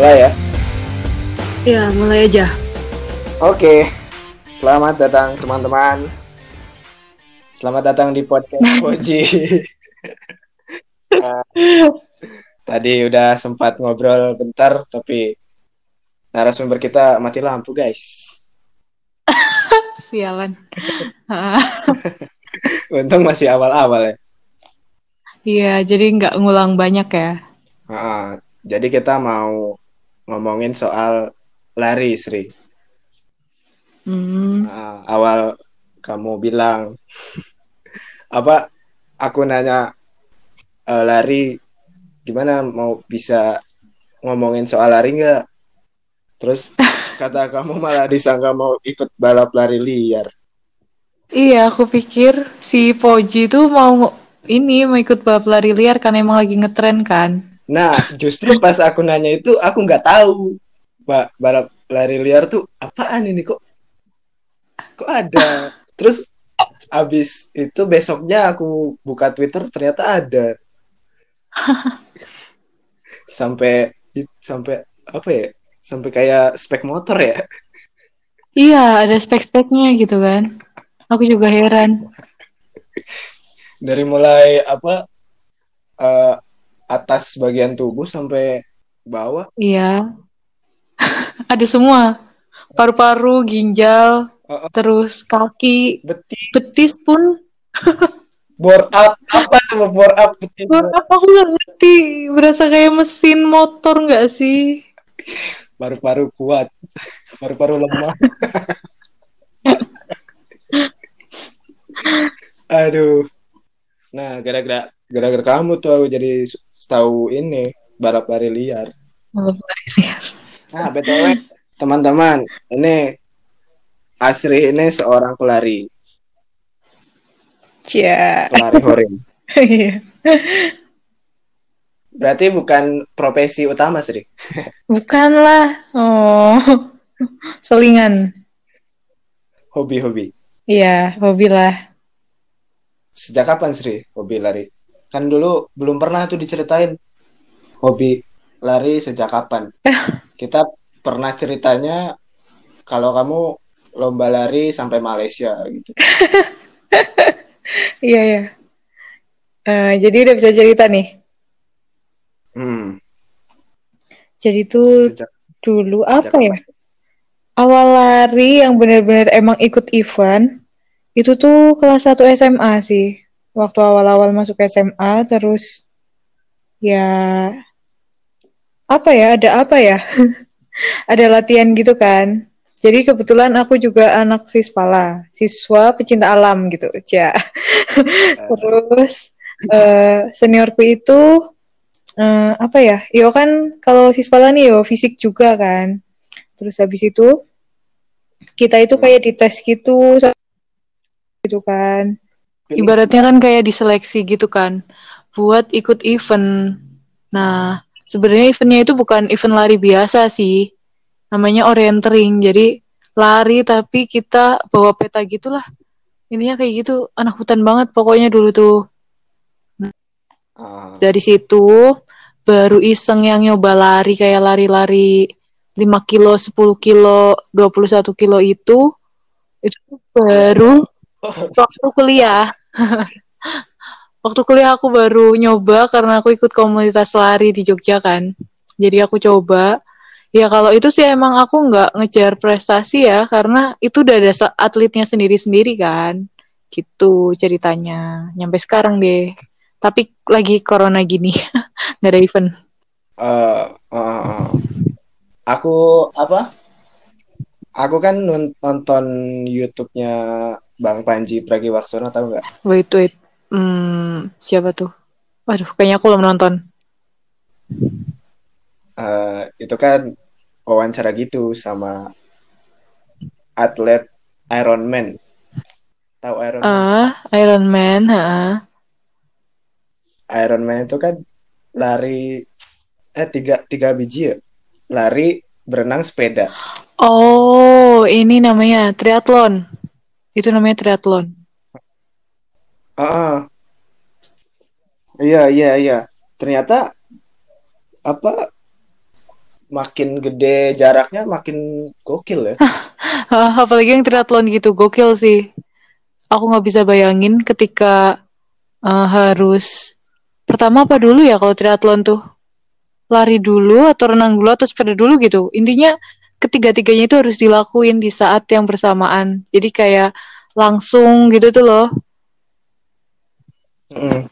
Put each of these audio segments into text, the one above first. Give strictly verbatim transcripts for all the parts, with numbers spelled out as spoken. Mulai ya? Iya, mulai aja. Oke, selamat datang teman-teman. Selamat datang di podcast Poji. Nah, tadi udah sempat ngobrol bentar, tapi narasumber kita mati lampu, guys. Sialan. Untung masih awal-awal ya. Iya, jadi nggak ngulang banyak ya. Nah, jadi kita mau ngomongin soal lari, Sri. Hmm. Nah, awal kamu bilang apa? Aku nanya e, lari, gimana mau bisa ngomongin soal lari nggak? Terus kata kamu malah disangka mau ikut balap lari liar. Iya, aku pikir si Poji tuh mau ini mau ikut balap lari liar karena emang lagi ngetren kan. Nah, justru pas aku nanya itu, aku nggak tahu ba- balap lari liar tuh apaan ini kok? Kok ada? Terus abis itu besoknya aku buka Twitter ternyata ada. Sampai sampai apa ya? Sampai kayak spek motor ya? Iya, ada spek-speknya gitu kan. Aku juga heran. Dari mulai apa? Uh, atas bagian tubuh sampai bawah. Iya. Ada semua. Paru-paru, ginjal, uh, uh, terus kaki, betis, betis pun. Bore up, apa sama bore up betis? Bore up aku enggak ngerti. Berasa kayak mesin motor enggak sih? Paru-paru kuat, paru-paru lemah. Aduh. Nah, gara-gara gara-gara kamu tuh jadi tahu ini balap lari liar. Balap lari liar. Nah, btw teman-teman, ini Asri ini seorang pelari. Cia. Pelari horing. Iya. Berarti bukan profesi utama, Sri? Bukanlah. Oh. Selingan. Hobi-hobi. Iya, hobi lah. Sejak kapan, Sri, hobi lari? Kan dulu belum pernah tuh diceritain hobi lari sejak kapan. Kita pernah ceritanya kalau kamu lomba lari sampai Malaysia gitu. Iya ya. Uh, jadi udah bisa cerita nih. Hmm. Jadi tuh sejak, dulu apa ya? Kapan? Awal lari yang benar-benar emang ikut event itu tuh kelas satu S M A sih. Waktu awal-awal masuk S M A, terus ya apa ya, ada apa ya? Ada latihan gitu kan. Jadi kebetulan aku juga anak Sispala, siswa pecinta alam gitu. Ya. Terus uh, seniorku itu uh, apa ya? Yo kan kalau Sispala nih yo fisik juga kan. Terus habis itu kita itu kayak dites gitu gitu kan. Ibaratnya kan kayak diseleksi gitu kan buat ikut event. Nah, sebenarnya eventnya itu bukan event lari biasa sih. Namanya orienteering. Jadi lari tapi kita bawa peta gitulah. Intinya kayak gitu, anak hutan banget pokoknya dulu tuh. Nah, dari situ baru iseng yang nyoba lari kayak lari-lari lima kilo, sepuluh kilo, dua puluh satu kilo itu itu baru waktu kuliah. Waktu kuliah aku baru nyoba karena aku ikut komunitas lari di Jogja kan. Jadi aku coba. Ya kalau itu sih emang aku nggak ngejar prestasi ya, karena itu udah ada atletnya sendiri-sendiri kan. Gitu ceritanya. Nyampe sekarang deh. Tapi lagi corona gini. Nggak ada event. Uh, uh, aku apa? Aku kan nonton YouTube-nya Bang Panji Pragiwaksono, tahu nggak? Wait, wait. Hmm, siapa tuh? Waduh, kayaknya aku belum nonton. Uh, itu kan wawancara gitu sama atlet Ironman. Tahu Ironman? Ah, uh, Ironman, heeh. Ironman itu kan lari eh tiga tiga biji ya. Lari, berenang, sepeda. Oh, ini namanya triathlon. Itu namanya triathlon. Ah, iya iya iya. Ternyata apa makin gede jaraknya makin gokil ya. Apalagi yang triathlon gitu, gokil sih. Aku nggak bisa bayangin ketika uh, harus pertama apa dulu ya kalau triathlon tuh, lari dulu atau renang dulu atau sepeda dulu gitu. Intinya ketiga-tiganya itu harus dilakuin di saat yang bersamaan. Jadi kayak langsung gitu tuh loh. Mm.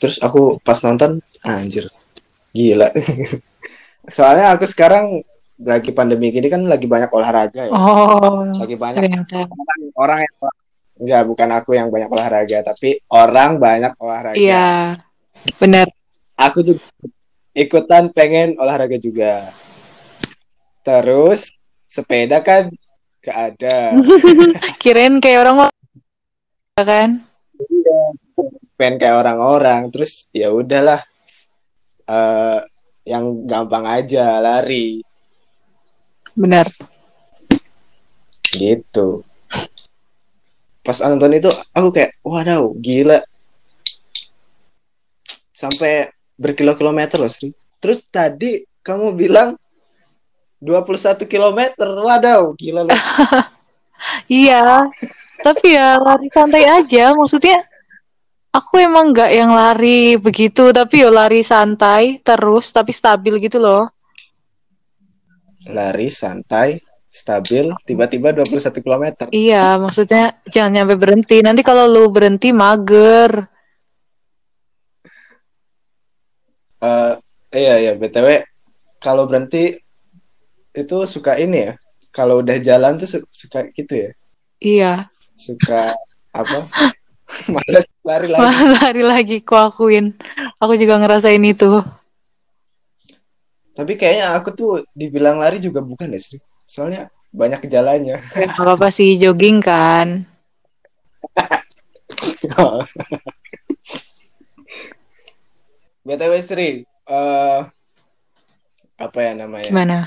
Terus aku pas nonton, anjir, gila. Soalnya aku sekarang lagi pandemi gini kan lagi banyak olahraga ya. Oh, lagi banyak ternyata. Orang yang enggak, bukan aku yang banyak olahraga, tapi orang banyak olahraga. Iya, benar. Aku juga ikutan pengen olahraga juga. Terus sepeda kan gak ada. Kirain kayak orang kan? Iya, pengen kayak orang-orang. Terus ya udahlah, uh, yang gampang aja lari. Benar. Gitu. Pas nonton itu aku kayak, waduh, gila. Sampai berkilo-kilometer loh, Sri. Terus tadi kamu bilang dua puluh satu kilometer. Waduh, gila loh. Iya. Tapi ya lari santai aja. Maksudnya aku emang gak yang lari begitu, tapi yo lari santai terus, tapi stabil gitu loh. Lari santai, stabil, tiba-tiba dua puluh satu kilometer. Iya, maksudnya jangan nyampe berhenti. Nanti kalau lu berhenti mager. Uh, iya, iya, B T W kalau berhenti itu suka ini ya. Kalau udah jalan tuh su- suka gitu ya. Iya. Suka apa? Malas lari lagi. Malas lari lagi, kuakuin. Aku juga ngerasain itu. Tapi kayaknya aku tuh dibilang lari juga bukan deh, Sri. Soalnya banyak gejalanya. Gak apa-apa sih, jogging kan. B T W Sri, uh, apa ya namanya? Gimana?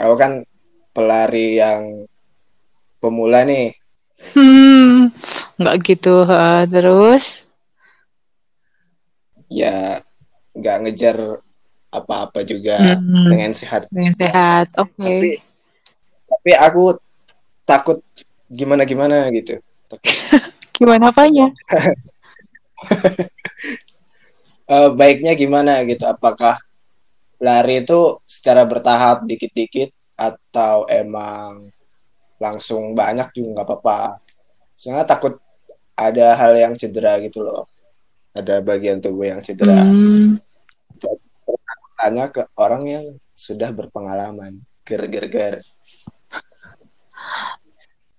Aku kan pelari yang pemula nih. Hmm, nggak gitu. Ha. Terus? Ya, nggak ngejar apa-apa juga, hmm, pengen sehat. Pengen sehat, oke. Okay. Tapi, tapi aku takut gimana-gimana gitu. Gimana apanya? uh, baiknya gimana gitu? Apakah lari itu secara bertahap dikit-dikit atau emang langsung banyak juga nggak apa-apa? Soalnya takut ada hal yang cedera gitu loh. Ada bagian tubuh yang cedera. Hmm. Tanya ke orang yang sudah berpengalaman. Ger-ger-ger.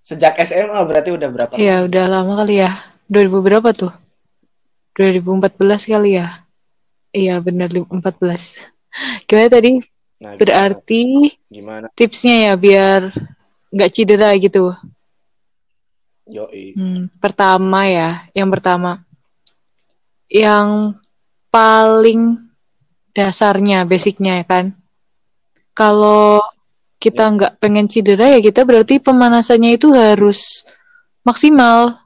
Sejak S M A berarti udah berapa? Iya, udah lama kali ya. dua ribu berapa tuh? dua ribu empat belas kali ya? Iya, benar dua ribu empat belas. Gimana tadi? Nah, berarti gimana tipsnya ya biar nggak cedera gitu? Yoi. Hmm, pertama ya, yang pertama. Yang paling dasarnya, basicnya ya kan. Kalau kita nggak pengen cedera ya kita berarti pemanasannya itu harus maksimal.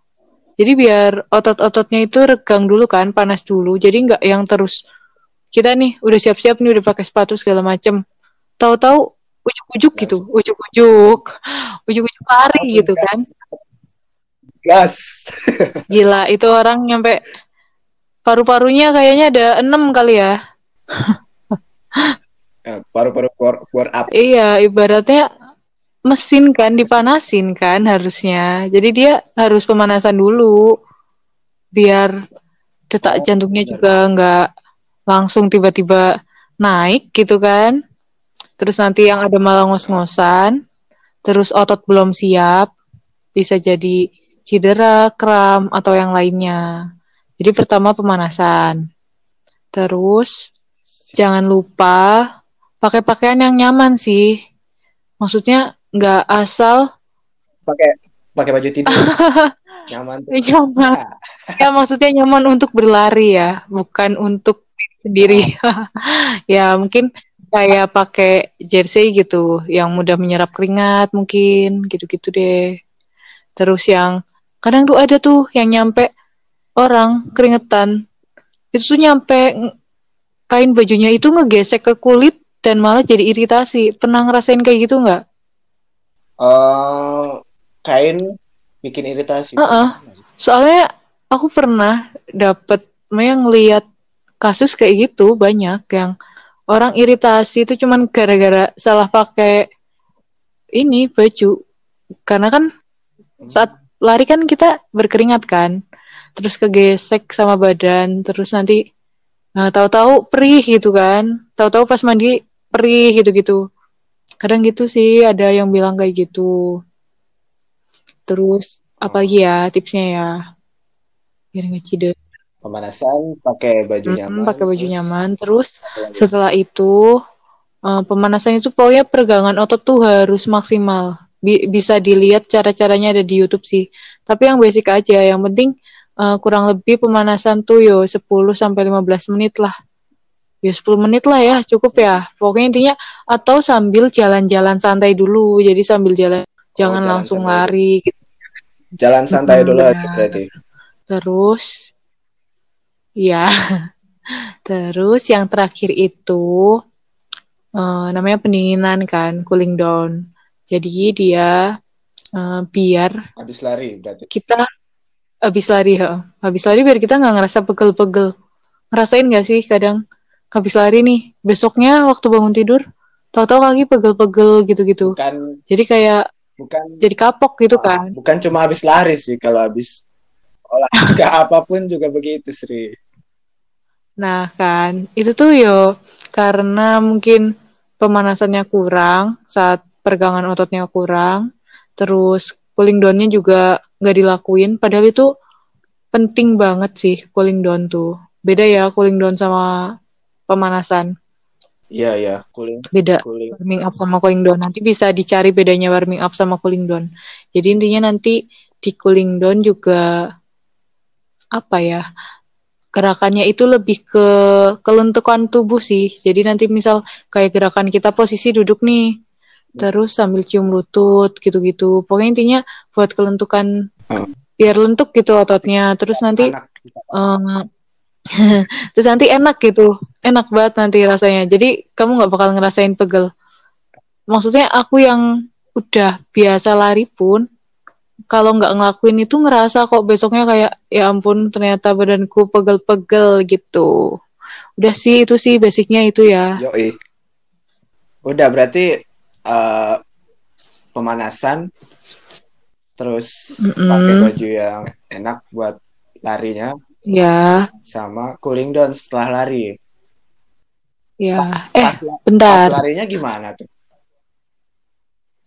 Jadi biar otot-ototnya itu regang dulu kan, panas dulu. Jadi nggak yang terus kita nih udah siap-siap nih udah pakai sepatu segala macem. Tahu-tahu ujuk-ujuk gitu, ujuk-ujuk, ujuk-ujuk lari gitu kan. Gas. Gila itu orang nyampe paru-parunya kayaknya ada enam kali ya. Paru-paru power up. Iya, ibaratnya mesin kan dipanasin kan harusnya. Jadi dia harus pemanasan dulu biar detak oh, jantungnya bener. Juga nggak langsung tiba-tiba naik gitu kan. Terus nanti yang ada malah ngos-ngosan, terus otot belum siap bisa jadi cedera, kram atau yang lainnya. Jadi pertama pemanasan. Terus jangan lupa pakai pakaian yang nyaman sih. Maksudnya nggak asal pakai pakai baju tidur. Nyaman. Nyaman. Ya maksudnya nyaman untuk berlari ya, bukan untuk sendiri. Ya mungkin kayak pakai jersey gitu, yang mudah menyerap keringat mungkin gitu-gitu deh. Terus yang kadang tuh ada tuh yang nyampe orang keringetan. Itu tuh nyampe kain bajunya itu ngegesek ke kulit dan malah jadi iritasi. Pernah ngerasain kayak gitu nggak? Uh, kain bikin iritasi. Uh-uh. Soalnya aku pernah dapet, yang ngeliat kasus kayak gitu banyak yang orang iritasi itu cuman gara-gara salah pakai ini baju. Karena kan saat lari kan kita berkeringat kan, terus kegesek sama badan, terus nanti nah, tahu-tahu perih gitu kan, tahu-tahu pas mandi perih gitu-gitu. Kadang gitu sih ada yang bilang kayak gitu. Terus apa lagi ya tipsnya ya? Biar nggak cedera. Pemanasan, pakai baju mm-hmm, nyaman. Pakai baju terus nyaman. Terus setelah itu uh, pemanasan itu pokoknya peregangan otot tuh harus maksimal. Bi- bisa dilihat cara-caranya ada di YouTube sih. Tapi yang basic aja. Yang penting uh, kurang lebih pemanasan tuh yo sepuluh sampai lima belas menit lah. Ya sepuluh menit lah ya, cukup ya. Pokoknya intinya atau sambil jalan-jalan santai dulu. Jadi sambil jalan oh, jangan jalan langsung santai. Lari gitu. Jalan santai hmm, dulu aja berarti. Terus ya, terus yang terakhir itu uh, namanya pendinginan kan, cooling down. Jadi dia uh, biar habis lari berarti. Kita habis lari, ha. habis lari biar kita nggak ngerasa pegel-pegel. Ngerasain nggak sih kadang habis lari nih, besoknya waktu bangun tidur, tahu-tahu kaki pegel-pegel gitu-gitu. Bukan, jadi kayak bukan, jadi kapok gitu uh, kan. Bukan cuma habis lari sih kalau habis. Olahraga apapun juga begitu, Sri. Nah kan, itu tuh yo karena mungkin pemanasannya kurang, saat peregangan ototnya kurang, terus cooling down-nya juga nggak dilakuin. Padahal itu penting banget sih cooling down tuh. Beda ya cooling down sama pemanasan. Iya, iya. Cooling. Beda. Cooling. Warming up sama cooling down. Nanti bisa dicari bedanya warming up sama cooling down. Jadi intinya nanti di cooling down juga apa ya, gerakannya itu lebih ke kelentukan tubuh sih. Jadi nanti misal kayak gerakan kita posisi duduk nih, terus sambil cium lutut gitu-gitu. Pokoknya intinya buat kelentukan hmm. biar lentuk gitu ototnya. Terus nanti um, terus nanti enak gitu, enak banget nanti rasanya. Jadi kamu nggak bakal ngerasain pegel. Maksudnya aku yang udah biasa lari pun kalau nggak ngelakuin itu ngerasa kok besoknya kayak ya ampun ternyata badanku pegel-pegel gitu. Udah sih itu sih basicnya itu ya. Yoi. Udah berarti uh, pemanasan terus mm-mm, pakai baju yang enak buat larinya. Ya. Sama cooling down setelah lari. Ya. Pas, eh pas, bentar. Pas larinya gimana tuh?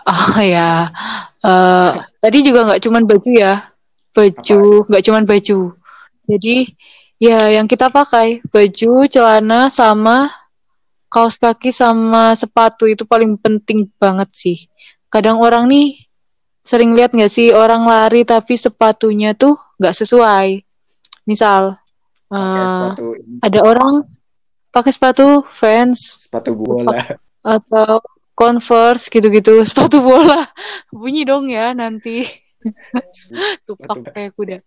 Oh ya, uh, tadi juga nggak cuman baju ya, baju nggak cuman baju. Jadi ya yang kita pakai baju, celana sama kaos kaki sama sepatu itu paling penting banget sih. Kadang orang nih sering lihat nggak sih orang lari tapi sepatunya tuh nggak sesuai. Misal uh, ada orang pakai sepatu Vans, sepatu bola atau Converse gitu-gitu, sepatu bola bunyi dong ya nanti tupak kayak kuda.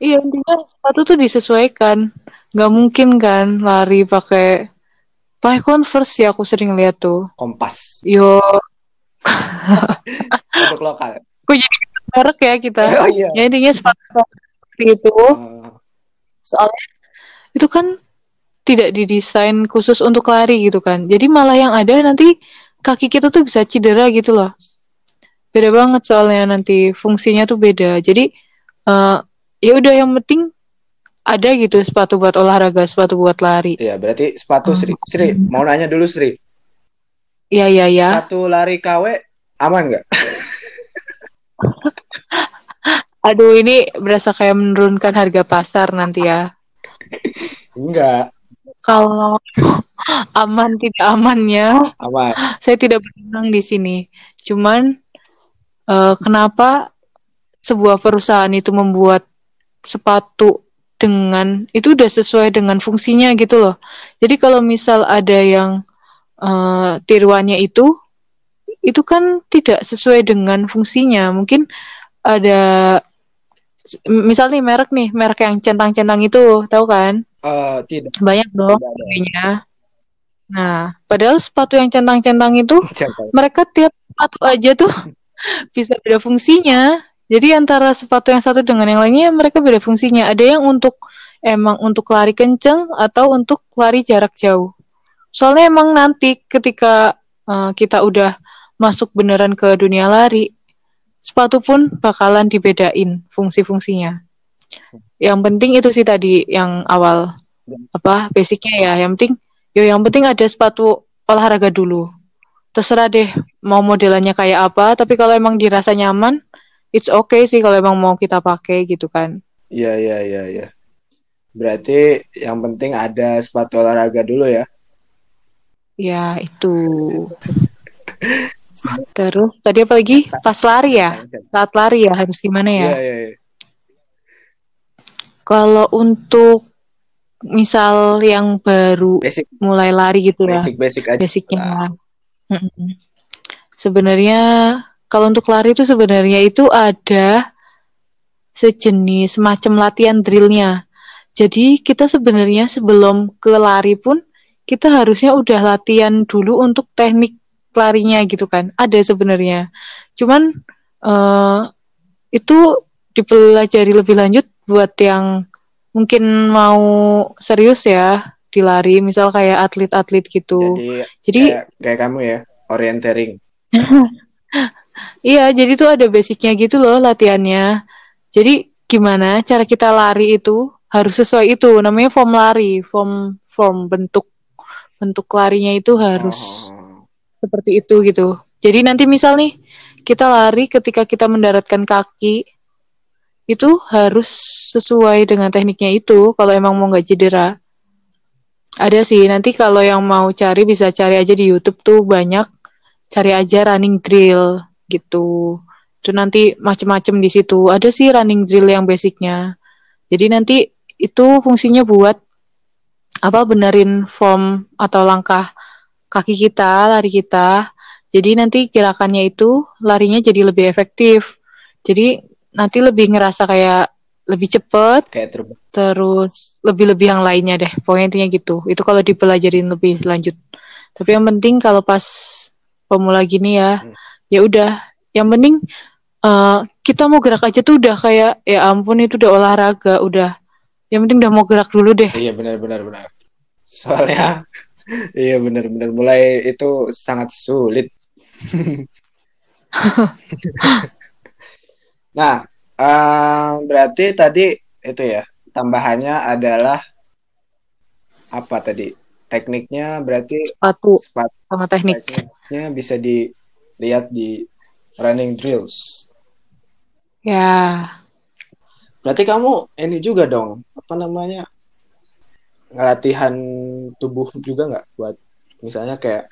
Iya intinya sepatu tuh disesuaikan, nggak mungkin kan lari pakai pakai Converse ya aku sering lihat tuh. Kompas. Yo. Produk lokal. Kok jadi merek ya kita? Oh, iya. Ya intinya sepatu gitu. Uh. Soalnya itu kan tidak didesain khusus untuk lari gitu kan. Jadi malah yang ada nanti kaki kita tuh bisa cedera gitu loh. Beda banget soalnya nanti fungsinya tuh beda. Jadi uh, ya udah yang penting ada gitu sepatu buat olahraga, sepatu buat lari. Iya, berarti sepatu Sri. Sri, mau nanya dulu Sri. Iya, iya, iya. Sepatu lari K W aman enggak? Aduh, ini berasa kayak menurunkan harga pasar nanti ya. Enggak. Kalau aman tidak amannya, aman. Saya tidak berwenang di sini. Cuman uh, kenapa sebuah perusahaan itu membuat sepatu dengan itu udah sesuai dengan fungsinya gitu loh. Jadi kalau misal ada yang uh, tiruannya itu, itu kan tidak sesuai dengan fungsinya. Mungkin ada misal nih merek nih merek yang centang-centang itu, tahu kan? Uh, tidak. Banyak dong. Tidak. Nah, padahal sepatu yang centang-centang itu centang. Mereka tiap sepatu aja tuh bisa beda fungsinya. Jadi antara sepatu yang satu dengan yang lainnya mereka beda fungsinya. Ada yang untuk emang untuk lari kenceng atau untuk lari jarak jauh. Soalnya emang nanti ketika uh, kita udah masuk beneran ke dunia lari, sepatu pun bakalan dibedain fungsi-fungsinya. Yang penting itu sih tadi yang awal apa basicnya ya. Yang penting yo yang penting ada sepatu olahraga dulu. Terserah deh mau modelannya kayak apa, tapi kalau emang dirasa nyaman, it's okay sih kalau emang mau kita pakai gitu kan. Iya, iya, iya, iya. Berarti yang penting ada sepatu olahraga dulu ya. Ya, itu. Terus tadi apa lagi? Pas lari ya? Saat lari ya harus gimana ya? Iya, iya, iya. Kalau untuk misal yang baru basic. Mulai lari gitu ya. Basic-basic aja. Basicnya. Nah. Sebenarnya kalau untuk lari itu sebenarnya itu ada sejenis macam latihan drillnya. Jadi kita sebenarnya sebelum ke lari pun kita harusnya udah latihan dulu untuk teknik larinya gitu kan. Ada sebenarnya. Cuman uh, itu dipelajari lebih lanjut buat yang mungkin mau serius ya di lari, misal kayak atlet-atlet gitu. Jadi, jadi kayak, kayak kamu ya, orienteering. Iya, jadi tuh ada basicnya gitu loh latihannya. Jadi gimana cara kita lari itu harus sesuai itu. Namanya form lari, form form bentuk bentuk larinya itu harus oh. seperti itu gitu. Jadi nanti misal nih kita lari ketika kita mendaratkan kaki itu harus sesuai dengan tekniknya itu kalau emang mau nggak cedera. Ada sih, nanti kalau yang mau cari bisa cari aja di YouTube tuh banyak, cari aja running drill gitu. Itu nanti macem-macem di situ. Ada sih running drill yang basicnya. Jadi nanti itu fungsinya buat apa benerin form atau langkah kaki kita, lari kita. Jadi nanti gerakannya itu larinya jadi lebih efektif. Jadi nanti lebih ngerasa kayak lebih cepet, kayak terus. terus lebih-lebih yang lainnya deh. Pokoknya intinya gitu. Itu kalau dipelajarin lebih lanjut. Tapi yang penting kalau pas pemula gini ya, hmm. ya udah. Yang penting uh, kita mau gerak aja tuh udah kayak ya ampun itu udah olahraga, udah. Yang penting udah mau gerak dulu deh. Iya benar-benar benar. Soalnya iya benar-benar mulai itu sangat sulit. Nah, um, berarti tadi itu ya, tambahannya adalah apa tadi? Tekniknya berarti sepatu, sepatu sama teknik. Tekniknya bisa dilihat di running drills. Ya. Berarti kamu ini juga dong, apa namanya? Latihan tubuh juga nggak buat misalnya kayak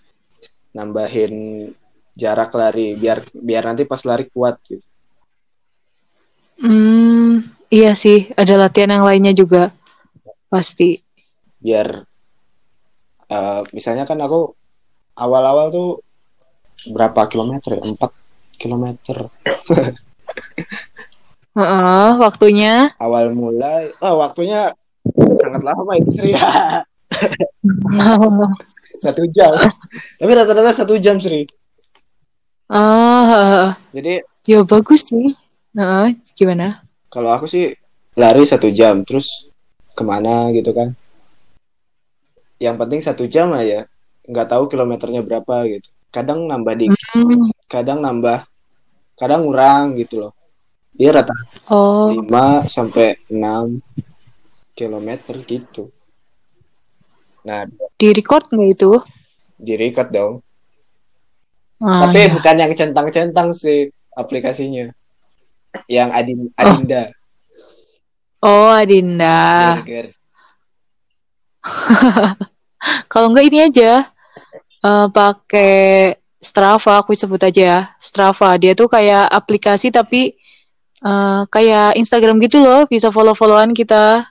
nambahin jarak lari biar biar nanti pas lari kuat gitu. Hmm, iya sih, ada latihan yang lainnya juga pasti. Biar, uh, misalnya kan aku awal-awal tuh berapa kilometer? Empat kilometer. uh-uh, waktunya? Awal mulai, oh waktunya sangat lama itu Sri. Satu jam. Tapi rata-rata satu jam Sri. Ah, uh, jadi. Ya bagus sih. Nah, gimana? Kalau aku sih lari satu jam, terus kemana gitu kan? Yang penting satu jam aja, nggak tahu kilometernya berapa gitu. Kadang nambah dikit, hmm. kadang nambah, kadang ngurang gitu loh. Dia rata oh. lima sampai enam kilometer gitu. Nah, di record nggak itu? Di record dong. Ah, Tapi ya. bukan yang centang-centang sih aplikasinya. Yang Adin, Adinda. Oh, oh Adinda. Kalau enggak ini aja uh, pakai Strava, aku sebut aja ya. Strava dia tuh kayak aplikasi tapi uh, kayak Instagram gitu loh, bisa follow-followan kita.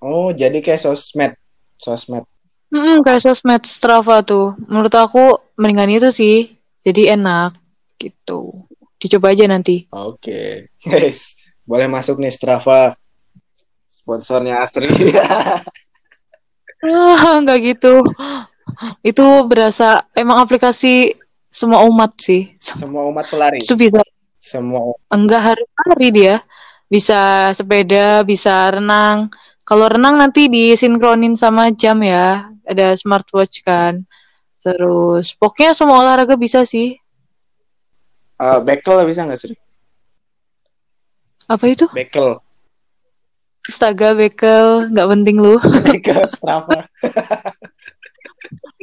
Oh, jadi kayak sosmed, sosmed. Mm-mm, kayak sosmed Strava tuh. Menurut aku mendingan itu sih. Jadi enak gitu. Dicoba aja nanti. Oke, okay. Guys, boleh masuk nih Strava. Sponsornya Asri. Ah, nggak gitu. Itu berasa emang aplikasi semua umat sih. Semua umat pelari. Itu bisa. Semua. Enggak harus pelari dia. Bisa sepeda, bisa renang. Kalau renang nanti disinkronin sama jam ya. Ada smartwatch kan. Terus pokoknya semua olahraga bisa sih. Uh, bekel bisa nggak sih? Apa itu? Bekel. Astaga, bekel nggak penting lu. Bekel Strava.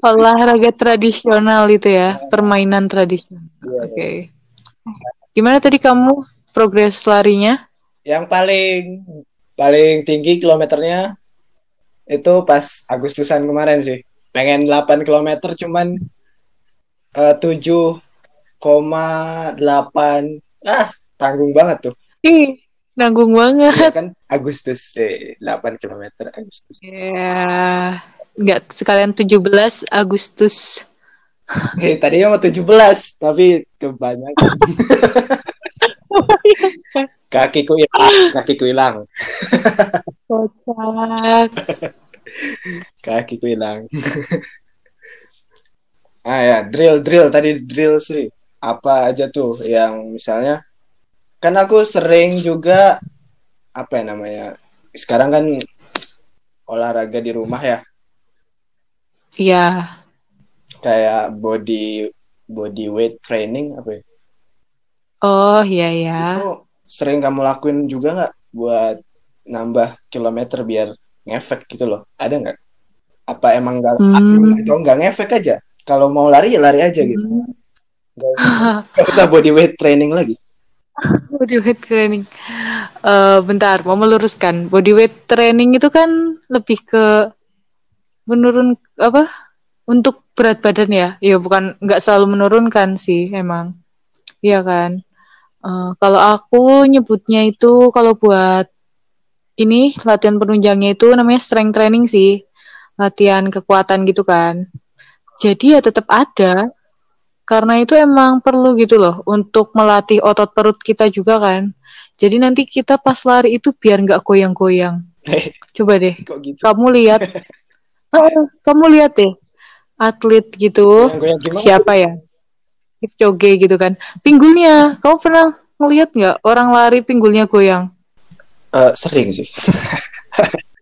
Olahraga tradisional itu ya, permainan tradisional. Iya, oke. Okay. Iya. Gimana tadi kamu progres larinya? Yang paling paling tinggi kilometernya itu pas Agustusan kemarin sih. Pengen delapan kilometer cuman uh, tujuh koma delapan. Ah, tanggung banget tuh. Ih, tanggung banget. Ya kan Agustus eh, delapan kilometer Agustus. Ya, yeah. Enggak sekalian tujuh belas Agustus. Eh, tadinya mau tujuh belas tapi kebanyakan. Kakiku hilang, kakiku hilang. Kocak. Kakiku hilang. Ah ya, drill-drill tadi drill Sri. Apa aja tuh yang misalnya kan aku sering juga apa ya namanya? Sekarang kan olahraga di rumah ya. Iya. Kayak body body weight training apa ya? Oh, iya ya. Itu sering kamu lakuin juga enggak buat nambah kilometer biar ngefek gitu loh, ada nggak? Apa emang nggak? Hmm. Atau nggak ngefek aja? Kalau mau lari ya lari aja gitu. Nggak hmm. usah body weight training lagi. Body weight training. Uh, bentar, mau meluruskan. Body weight training itu kan lebih ke menurun apa? Untuk berat badan ya? Iya bukan, nggak selalu menurunkan sih emang. Iya kan. Uh, kalau aku nyebutnya itu kalau buat ini latihan penunjangnya itu namanya strength training sih. Latihan kekuatan gitu kan. Jadi ya tetap ada. Karena itu emang perlu gitu loh. Untuk melatih otot perut kita juga kan. Jadi nanti kita pas lari itu biar gak goyang-goyang. Coba deh. Gitu? Kamu lihat. Oh, kamu lihat deh. Atlet gitu. Siapa ya? Kipchoge gitu kan. Pinggulnya. Kamu pernah ngelihat gak orang lari pinggulnya goyang? Uh, sering sih.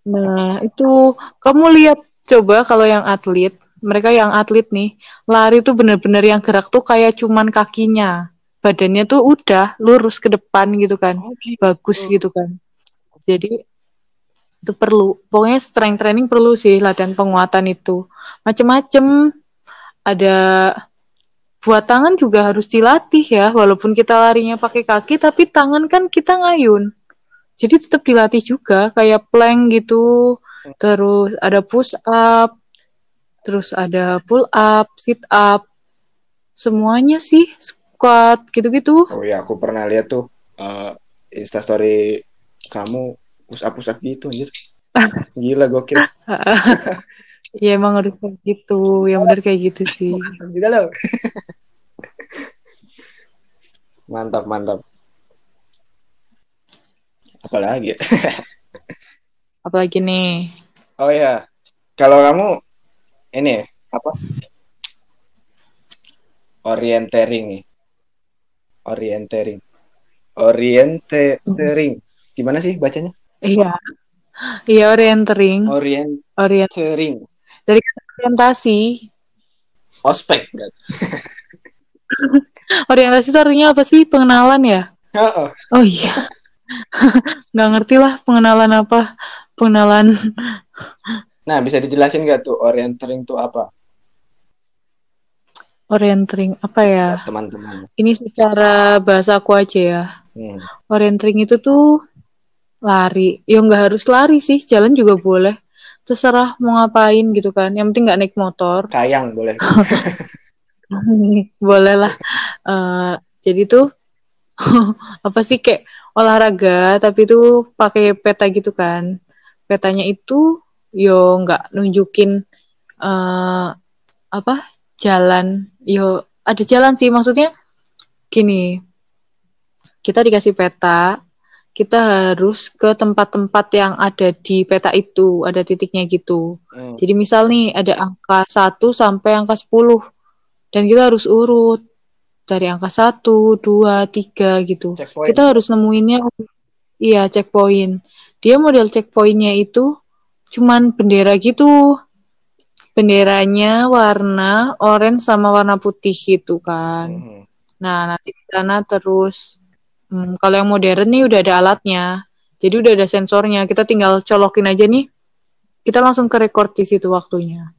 Nah itu kamu lihat coba kalau yang atlet, mereka yang atlet nih lari tuh benar-benar yang gerak tuh kayak cuman kakinya, badannya tuh udah lurus ke depan gitu kan, okay. Bagus gitu kan. Jadi itu perlu, pokoknya strength training perlu sih, latihan penguatan itu macem-macem. Ada buat tangan juga harus dilatih ya, walaupun kita larinya pakai kaki tapi tangan kan kita ngayun. Jadi tetap dilatih juga, kayak plank gitu, terus ada push up, terus ada pull up, sit up, semuanya sih, squat, gitu-gitu. Oh iya, aku pernah lihat tuh uh, instastory kamu push up-push up gitu, anjir. Gila, gokil. Iya, emang harus kayak gitu, yang benar kayak gitu sih. Mantap, mantap. Apalagi apalagi nih. Oh ya, kalau kamu ini apa orienteering nih orienteering orienteering gimana sih bacanya? Iya iya orienteering orient orienteering dari orientasi ospek. Orientasi itu artinya apa sih? Pengenalan ya. Oh, oh. Oh iya. Nggak ngerti lah pengenalan apa pengenalan. Nah bisa dijelasin nggak tuh orienteering tuh apa? Orienteering apa ya? Ya teman-teman. Ini secara bahasa aku aja ya. Hmm. Orienteering itu tuh lari. Ya nggak harus lari sih, jalan juga boleh. Terserah mau ngapain gitu kan. Yang penting nggak naik motor. Kayang boleh. Boleh lah. Uh, jadi tuh apa sih kayak olahraga tapi itu pakai peta gitu kan. Petanya itu yo nggak nunjukin uh, apa jalan, yo ada jalan sih, maksudnya gini, kita dikasih peta kita harus ke tempat-tempat yang ada di peta itu, ada titiknya gitu. Hmm. Jadi misal nih ada angka satu sampai angka sepuluh, dan kita harus urut dari angka satu, dua, tiga gitu. Checkpoint. Kita harus nemuinnya, iya checkpoint. Dia model checkpointnya itu cuman bendera gitu. Benderanya warna orange sama warna putih gitu kan. Hmm. Nah nanti di sana terus Hmm, kalau yang modern nih udah ada alatnya, jadi udah ada sensornya. Kita tinggal colokin aja nih, kita langsung ke record di situ waktunya.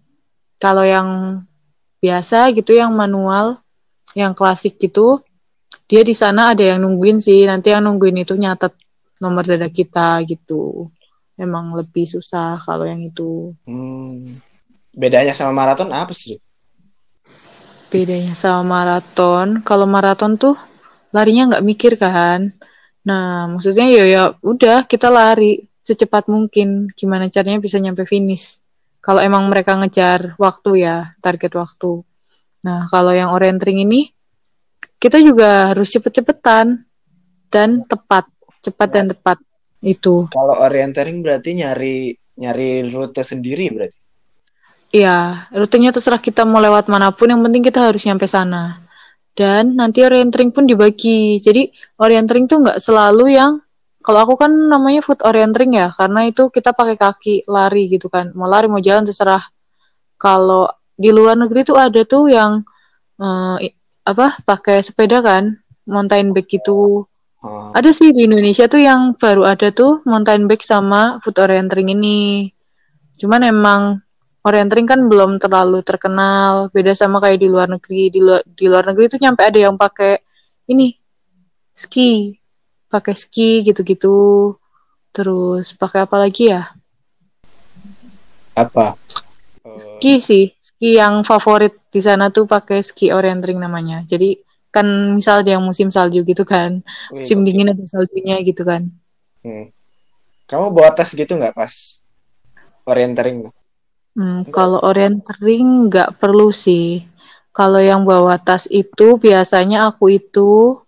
Kalau yang biasa gitu, yang manual, yang klasik gitu, dia di sana ada yang nungguin sih. Nanti yang nungguin itu nyatet nomor dada kita gitu. Emang lebih susah kalau yang itu. Hmm. Bedanya sama maraton apa sih? Bedanya sama maraton, kalau maraton tuh larinya nggak mikir kan. Nah, maksudnya ya ya udah kita lari secepat mungkin. Gimana caranya bisa nyampe finish? Kalau emang mereka ngejar waktu ya, target waktu. Nah, kalau yang orienteering ini kita juga harus cepet-cepetan dan tepat, cepat dan tepat itu. Kalau orienteering berarti nyari nyari rute sendiri berarti. Iya, rutenya terserah kita mau lewat manapun, yang penting kita harus nyampe sana. Dan nanti orienteering pun dibagi. Jadi orienteering tuh nggak selalu yang, kalau aku kan namanya foot orienteering ya, karena itu kita pakai kaki lari gitu kan. Mau lari mau jalan terserah. Kalau di luar negeri tuh ada tuh yang eh, apa pakai sepeda kan, mountain bike gitu. Ada sih di Indonesia tuh yang baru ada tuh mountain bike sama foot orienteering ini. Cuman emang orienteering kan belum terlalu terkenal, beda sama kayak di luar negeri. Di luar, di luar negeri tuh nyampe ada yang pakai ini, ski, pakai ski gitu-gitu. Terus pakai apa lagi ya? Apa? Ski sih, ski yang favorit di sana tuh pakai ski orienteering namanya. Jadi kan misal dia musim salju gitu kan, musim Wih, dingin okay. ada saljunya gitu kan. Hmm. Kamu bawa tas gitu nggak pas orienteering? Hmm, kalau orienteering nggak perlu sih. Kalau yang bawa tas itu biasanya aku itu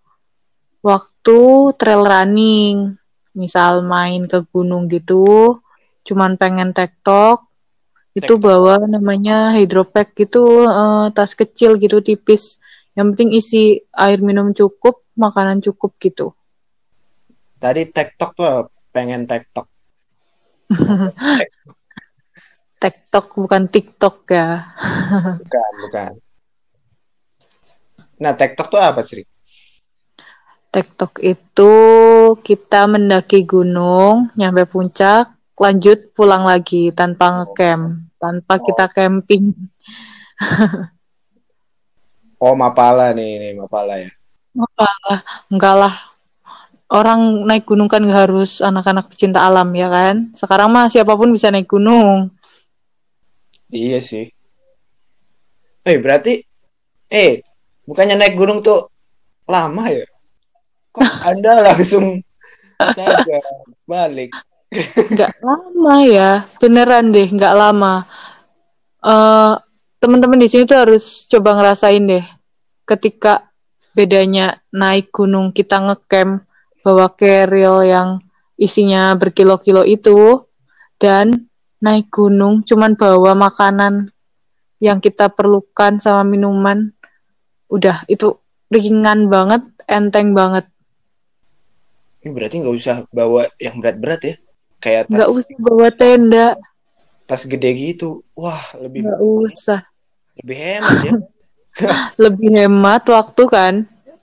waktu trail running, misal main ke gunung gitu, cuman pengen tek-tok, itu bawa namanya hydropack gitu, eh, tas kecil gitu tipis. Yang penting isi air minum cukup, makanan cukup gitu. Tadi tek-tok tuh pengen tek-tok. TikTok bukan TikTok ya. Bukan, bukan. Nah, TikTok tuh apa sih? TikTok itu kita mendaki gunung, nyampe puncak, lanjut pulang lagi tanpa ngecamp, tanpa oh. kita camping. Oh, Mapala nih, nih Mapala ya. Mapala, enggak lah. Orang naik gunung kan enggak harus anak-anak pecinta alam ya kan? Sekarang mah siapapun bisa naik gunung. Iya sih. Eh berarti Eh bukannya naik gunung tuh lama ya? Kok Anda langsung saja balik? Gak lama ya, beneran deh gak lama. uh, Teman-teman di sini tuh harus coba ngerasain deh, ketika bedanya naik gunung kita ngecamp bawa keril yang isinya berkilo-kilo itu, dan naik gunung cuman bawa makanan yang kita perlukan sama minuman. Udah itu ringan banget, enteng banget. Ini berarti gak usah bawa yang berat-berat ya? Kayak tas, gak usah bawa tenda, tas gede gitu. Wah lebih gak usah. Lebih hemat ya. Lebih hemat waktu kan.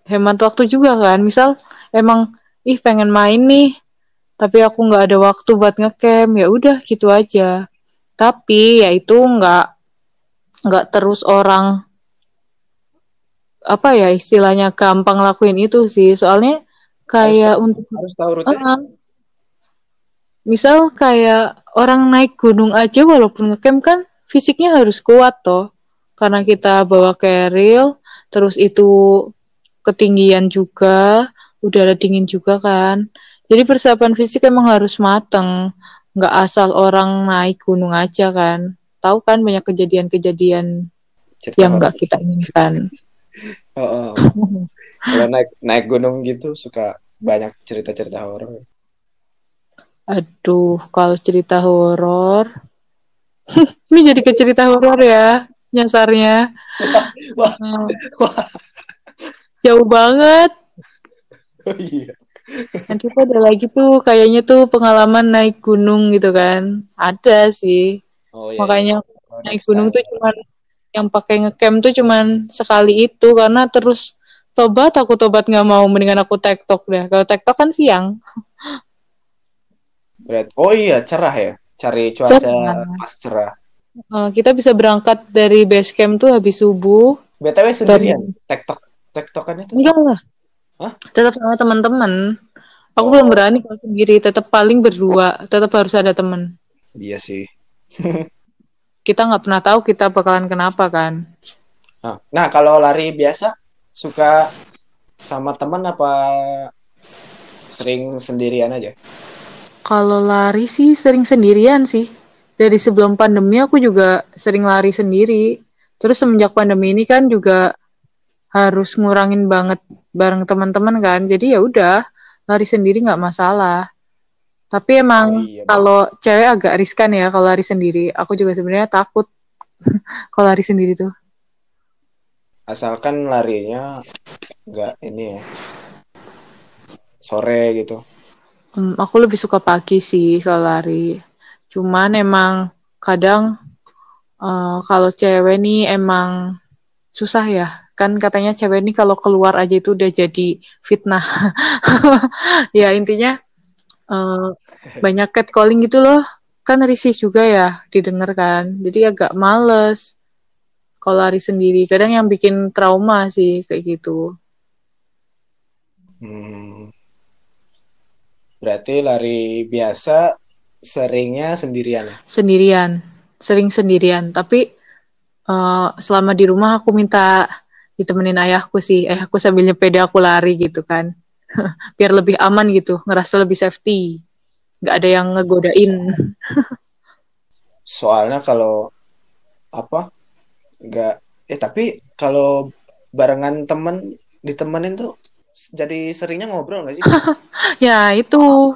Hemat waktu juga kan. Misal emang ih pengen main nih, tapi aku nggak ada waktu buat ngecamp, ya udah gitu aja. Tapi ya itu nggak nggak terus orang apa ya istilahnya gampang lakuin itu sih. Soalnya kayak harus untuk harus tahu rute. Uh, misal kayak orang naik gunung aja walaupun ngecamp kan fisiknya harus kuat toh, karena kita bawa keril, terus itu ketinggian juga, udara dingin juga kan. Jadi persiapan fisik emang harus mateng, nggak asal orang naik gunung aja kan. Tahu kan banyak kejadian-kejadian Cerita yang nggak kita inginkan. Oh, oh. Kalau naik naik gunung gitu suka banyak cerita-cerita horor. Aduh, kalau cerita horor, ini jadi ke cerita horor ya, nyasarnya. Wah, wah, wah. Jauh banget. Oh, iya. Nanti tuh ada lagi tuh, kayaknya tuh pengalaman naik gunung gitu kan, ada sih. Oh, iya, makanya iya. Naik gunung tuh cuman yang pakai ngecamp tuh cuman sekali itu, karena terus tobat aku tobat nggak mau, mendingan aku tektok deh. Kalau tektok kan siang. Oh iya, cerah ya, cari cuaca cerah. Pas cerah. Kita bisa berangkat dari base camp tuh habis subuh. B T W sendirian tektok tektokannya tuh? Enggak lah. Hah? Tetap sama teman-teman. Aku oh. belum berani kalau sendiri. Tetap paling berdua. Tetap harus ada teman. Iya sih. Kita nggak pernah tahu kita bakalan kenapa kan. Nah, nah kalau lari biasa suka sama teman apa sering sendirian aja? Kalau lari sih sering sendirian sih. Dari sebelum pandemi aku juga sering lari sendiri. Terus semenjak pandemi ini kan juga harus ngurangin banget bareng teman-teman kan, jadi ya udah lari sendiri nggak masalah. Tapi emang oh, iya, kalau cewek agak riskan ya kalau lari sendiri. Aku juga sebenarnya takut kalau lari sendiri tuh. Asalkan larinya nggak ini ya sore gitu. Hmm, aku lebih suka pagi sih kalau lari. Cuman emang kadang uh, kalau cewek nih emang susah ya. Kan katanya cewek ini kalau keluar aja itu udah jadi fitnah. Ya intinya uh, banyak catcalling gitu loh. Kan risih juga ya didengar kan. Jadi agak males kalau lari sendiri. Kadang yang bikin trauma sih kayak gitu. Hmm. Berarti lari biasa seringnya sendirian? Sendirian. Sering sendirian. Tapi uh, selama di rumah aku minta ditemenin ayahku sih, ayahku sambil nyepeda aku lari gitu kan, biar lebih aman gitu, ngerasa lebih safety, nggak ada yang ngegodain. Soalnya kalau apa, nggak, eh tapi kalau barengan temen ditemenin tuh jadi seringnya ngobrol nggak sih? Ya itu,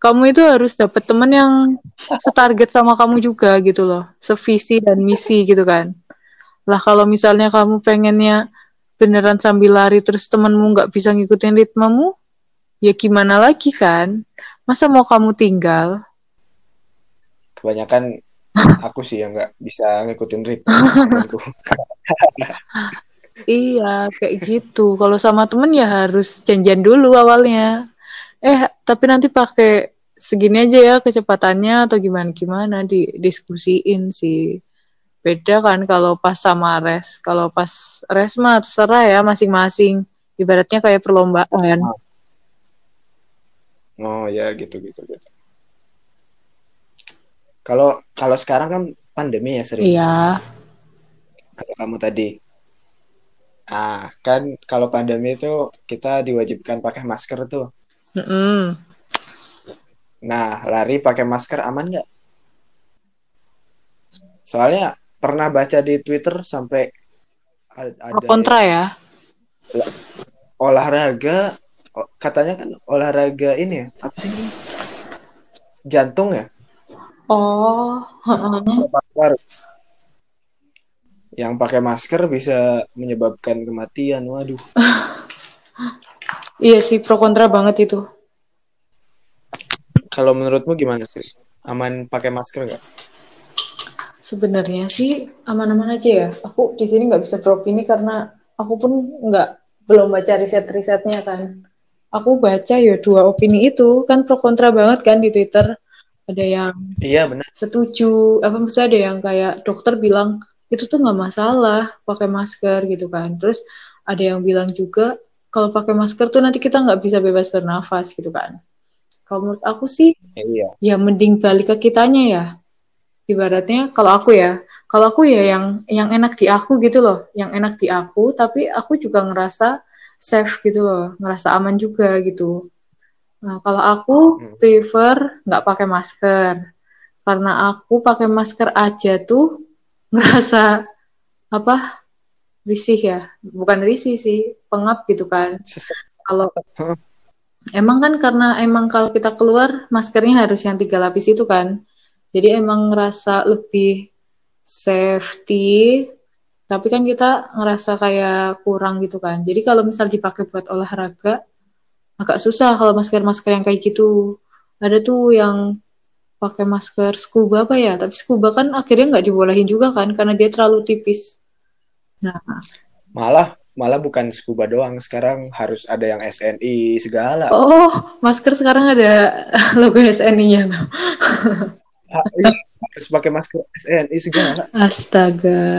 kamu itu harus dapet temen yang setarget sama kamu juga gitu loh, sevisi dan misi gitu kan. Lah kalau misalnya kamu pengennya beneran sambil lari terus temanmu nggak bisa ngikutin ritmemu, ya gimana lagi kan? Masa mau kamu tinggal? Kebanyakan aku sih yang nggak bisa ngikutin ritme. Iya kayak gitu. Kalau sama temen ya harus janjian dulu awalnya. Eh tapi nanti pakai segini aja ya kecepatannya atau gimana gimana didiskusiin sih. Beda kan kalau pas sama res. Kalau pas res mah terserah ya masing-masing. Ibaratnya kayak perlombaan. Oh ya gitu-gitu. Kalau kalau sekarang kan pandemi ya sering. Iya. Kata kamu tadi. Ah kan kalau pandemi itu kita diwajibkan pakai masker tuh. Mm-mm. Nah lari pakai masker aman nggak? Soalnya pernah baca di Twitter sampai ada kontra ya. Olahraga katanya kan olahraga ini ya, apa sih? Jantung ya? Oh, heeh. Yang pakai masker bisa menyebabkan kematian. Waduh. Iya sih, pro kontra banget itu. Kalau menurutmu gimana sih? Aman pakai masker enggak? Sebenarnya sih aman-aman aja ya. Aku di sini nggak bisa beropini karena aku pun nggak belum baca riset-risetnya kan. Aku baca ya dua opini itu kan pro kontra banget kan di Twitter. Ada yang iya, benar. Setuju. Apa misalnya ada yang kayak dokter bilang itu tuh nggak masalah pakai masker gitu kan. Terus ada yang bilang juga kalau pakai masker tuh nanti kita nggak bisa bebas bernafas gitu kan. Kalau menurut aku sih iya. Ya mending balik ke kitanya ya. Ibaratnya kalau aku ya, kalau aku ya yang yang enak di aku gitu loh, yang enak di aku, tapi aku juga ngerasa safe gitu loh, ngerasa aman juga gitu. Nah kalau aku prefer nggak pakai masker, karena aku pakai masker aja tuh ngerasa apa risih ya, bukan risih sih, pengap gitu kan. Kalau Emang kan karena emang kalau kita keluar maskernya harus yang tiga lapis itu kan. Jadi emang ngerasa lebih safety, tapi kan kita ngerasa kayak kurang gitu kan. Jadi kalau misal dipakai buat olahraga, agak susah kalau masker-masker yang kayak gitu. Ada tuh yang pakai masker scuba apa ya, tapi scuba kan akhirnya nggak dibolehin juga kan, karena dia terlalu tipis. Nah, malah malah bukan scuba doang, sekarang harus ada yang S N I segala. Oh, masker sekarang ada logo S N I-nya tuh. Harus pakai masker S N I segala. Astaga.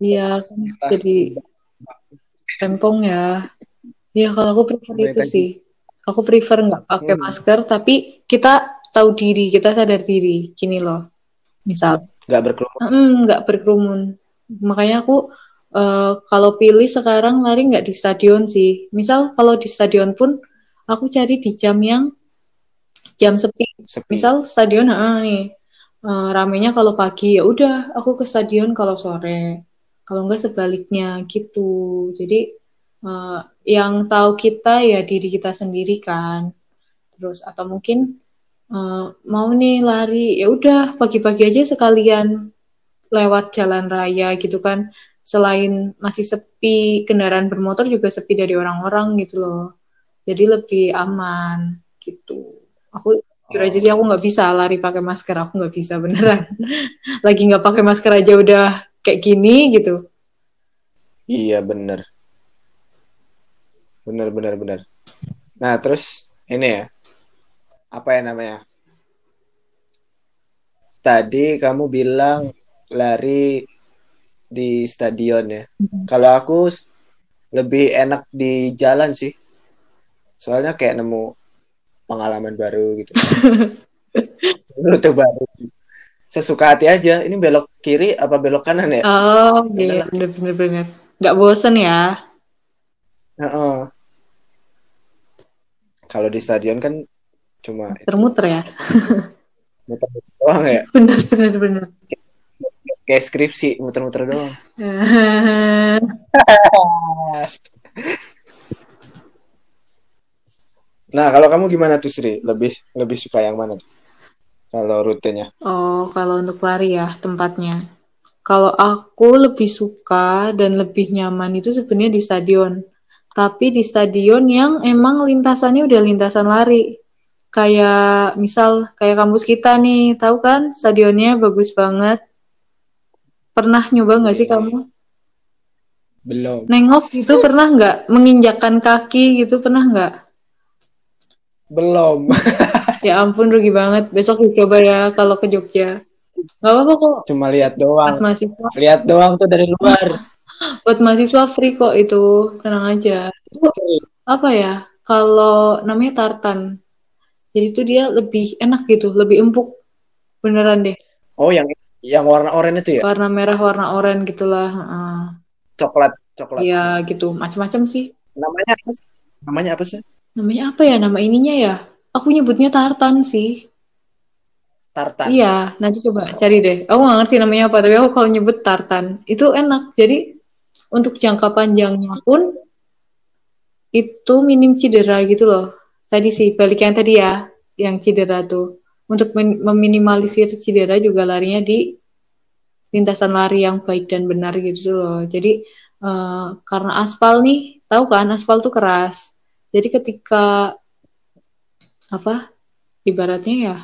Iya, kan jadi tempong ya. Iya, kalau aku prefer itu sih. Aku prefer nggak pakai hmm. masker, tapi kita tahu diri, kita sadar diri. Gini loh, misal. Nggak berkerumun. Mm, nggak berkerumun. Makanya aku Uh, kalau pilih sekarang lari nggak di stadion sih. Misal kalau di stadion pun aku cari di jam yang jam sepi. sepi. Misal stadion ah, nih uh, ramenya kalau pagi ya udah aku ke stadion kalau sore. Kalau nggak sebaliknya gitu. Jadi uh, yang tahu kita ya diri kita sendiri kan. Terus atau mungkin uh, mau nih lari ya udah pagi-pagi aja sekalian lewat jalan raya gitu kan. Selain masih sepi, kendaraan bermotor juga sepi dari orang-orang gitu loh. Jadi lebih aman gitu. Aku jujur aja sih aku nggak bisa lari pakai masker, aku nggak bisa beneran. Lagi nggak pakai masker aja udah kayak gini gitu. Iya bener, bener bener bener. Nah terus ini ya, apa ya namanya? Tadi kamu bilang lari di stadion ya. Mm-hmm. Kalau aku lebih enak di jalan sih. Soalnya kayak nemu pengalaman baru gitu. Rute baru. Sesuka hati aja. Ini belok kiri apa belok kanan ya? Oh, iya. Bener-bener. Gak bosen ya? Uh-uh. Kalau di stadion kan cuma muter-muter ya? Muter-muter doang ya? Bener-bener. Kayak skripsi, muter-muter doang. Nah, kalau kamu gimana tuh, Sri? Lebih lebih suka yang mana tuh? Kalau rutenya? Oh, kalau untuk lari ya tempatnya. Kalau aku lebih suka dan lebih nyaman itu sebenarnya di stadion. Tapi di stadion yang emang lintasannya udah lintasan lari. Kayak misal kayak kampus kita nih, tahu kan? Stadionnya bagus banget. Pernah nyoba gak sih kamu? Belum. Nengok gitu pernah gak? Menginjakan kaki gitu pernah gak? Belum. Ya ampun rugi banget. Besok dicoba ya kalau ke Jogja. Gak apa-apa kok. Cuma lihat doang. Lihat doang tuh dari luar. Buat mahasiswa free kok itu. Tenang aja. Itu apa ya? Kalau namanya tartan. Jadi tuh dia lebih enak gitu. Lebih empuk. Beneran deh. Oh yang Yang warna oranye itu ya? Warna merah, warna oranye gitulah. Uh. Coklat, coklat. Iya gitu, macam-macam sih. Namanya apa sih? Namanya apa sih? Namanya apa ya? Nama ininya ya? Aku nyebutnya tartan sih. Tartan. Iya, nanti coba cari deh. Aku nggak ngerti namanya apa, tapi aku kalau nyebut tartan itu enak. Jadi untuk jangka panjangnya pun itu minim cedera gitu loh. Tadi sih balikan tadi ya, yang cedera tuh. Untuk meminimalisir cedera juga larinya di lintasan lari yang baik dan benar gitu loh. Jadi uh, karena aspal nih, tahu kan aspal tuh keras. Jadi ketika apa? Ibaratnya ya,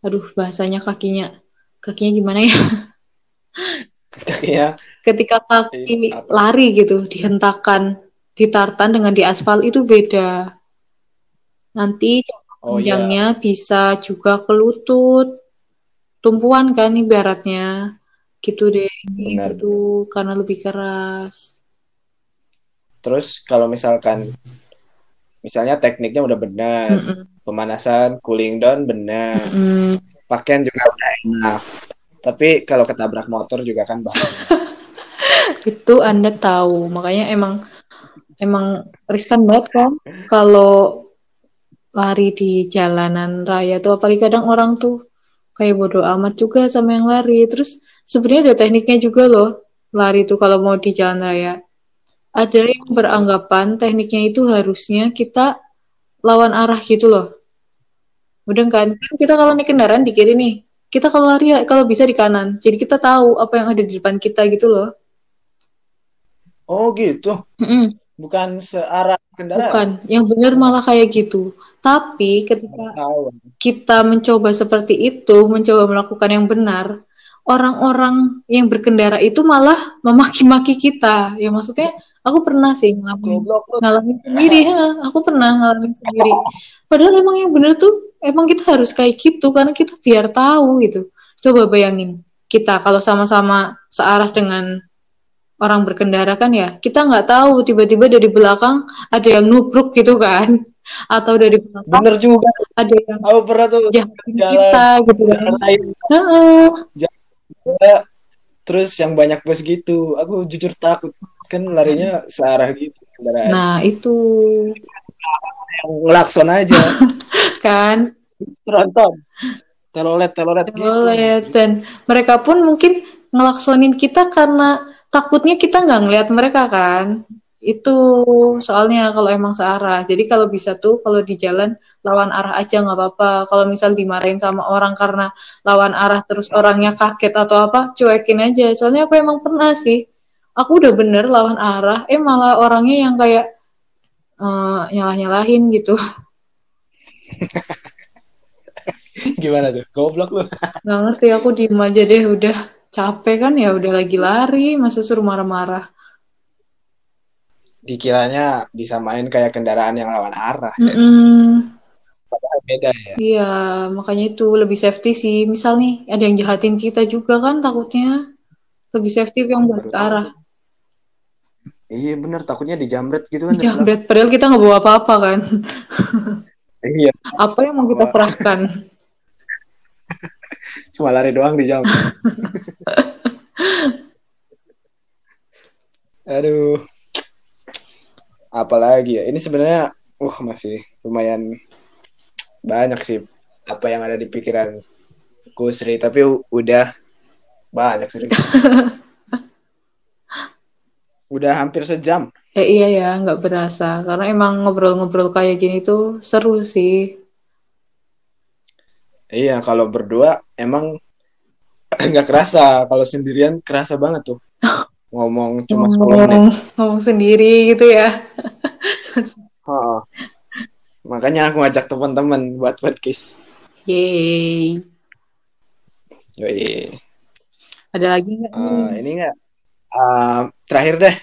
aduh bahasanya kakinya, kakinya gimana ya? Kakinya. Ketika kaki lari gitu, dihentakan, ditartan dengan di aspal itu beda. Nanti panjangnya oh, yeah. bisa juga ke lutut, tumpuan kan ibaratnya, gitu deh, benar, gitu benar. Karena lebih keras. Terus kalau misalkan, misalnya tekniknya udah benar, mm-mm. pemanasan, cooling down benar, mm-mm. pakaian juga udah enak, tapi kalau ketabrak motor juga kan bahaya. Itu Anda tahu, makanya emang emang riskan banget kan kalau lari di jalanan raya tuh apalagi kadang orang tuh kayak bodo amat juga sama yang lari. Terus sebenarnya ada tekniknya juga loh lari tuh kalau mau di jalan raya. Ada yang beranggapan tekniknya itu harusnya kita lawan arah gitu loh. Mudah kan? Kan kita kalau naik kendaraan di kiri nih, kita kalau lari kalau bisa di kanan. Jadi kita tahu apa yang ada di depan kita gitu loh. Oh gitu. Mm-mm. Bukan searah kendaraan. Bukan, yang benar malah kayak gitu. Tapi ketika kita mencoba seperti itu, mencoba melakukan yang benar, orang-orang yang berkendara itu malah memaki-maki kita. Ya maksudnya aku pernah sih ngalamin, ngalamin sendiri. Ya. Aku pernah ngalamin sendiri. Padahal emang yang benar tuh emang kita harus kayak gitu karena kita biar tahu gitu. Coba bayangin kita kalau sama-sama searah dengan orang berkendara kan ya, kita nggak tahu tiba-tiba dari belakang ada yang nubruk gitu kan, atau dari belakang bener juga ada yang aku pernah tuh jahatin kita gitu kan. Jalan, terus yang banyak bus gitu, aku jujur takut kan larinya searah gitu kendaraan. Nah itu ngelakson aja kan teronton telolet telolet telolet gitu. Dan mereka pun mungkin ngelaksonin kita karena takutnya kita nggak ngelihat mereka kan. Itu soalnya kalau emang searah. Jadi kalau bisa tuh kalau di jalan lawan arah aja nggak apa-apa. Kalau misal dimarahin sama orang karena lawan arah terus orangnya kaget atau apa, cuekin aja. Soalnya aku emang pernah sih, aku udah bener lawan arah, eh malah orangnya yang kayak uh, nyalah-nyalahin gitu. Gimana tuh? Goblok lu. Nggak ngerti, aku diem aja deh udah. Capek kan ya udah lagi lari, masa suruh marah-marah. Dikiranya bisa main kayak kendaraan yang lawan arah. Padahal beda ya. Iya, makanya itu lebih safety sih. Misal nih ada yang jahatin kita juga kan takutnya lebih safety yang buat arah. Iya bener, takutnya dijamret gitu kan. Dijamret, padahal kita nggak bawa apa-apa kan. Iya. Apa yang mau kita serahkan? Cuma lari doang dijamret. Aduh. Apalagi ya, ini sebenarnya uh masih lumayan banyak sih apa yang ada di pikiran ku Sri, tapi u- udah banyak sih. Udah hampir sejam. Eh iya ya, nggak berasa karena emang ngobrol-ngobrol kayak gini tuh seru sih. Iya, kalau berdua emang nggak kerasa, kalau sendirian kerasa banget tuh. Ngomong cuma sepuluh menit. Ngomong sendiri gitu ya. Oh, makanya aku ngajak teman-teman buat podcast. Yeay. Yeay. Ada lagi nggak? Uh, ini nggak. Uh, terakhir deh.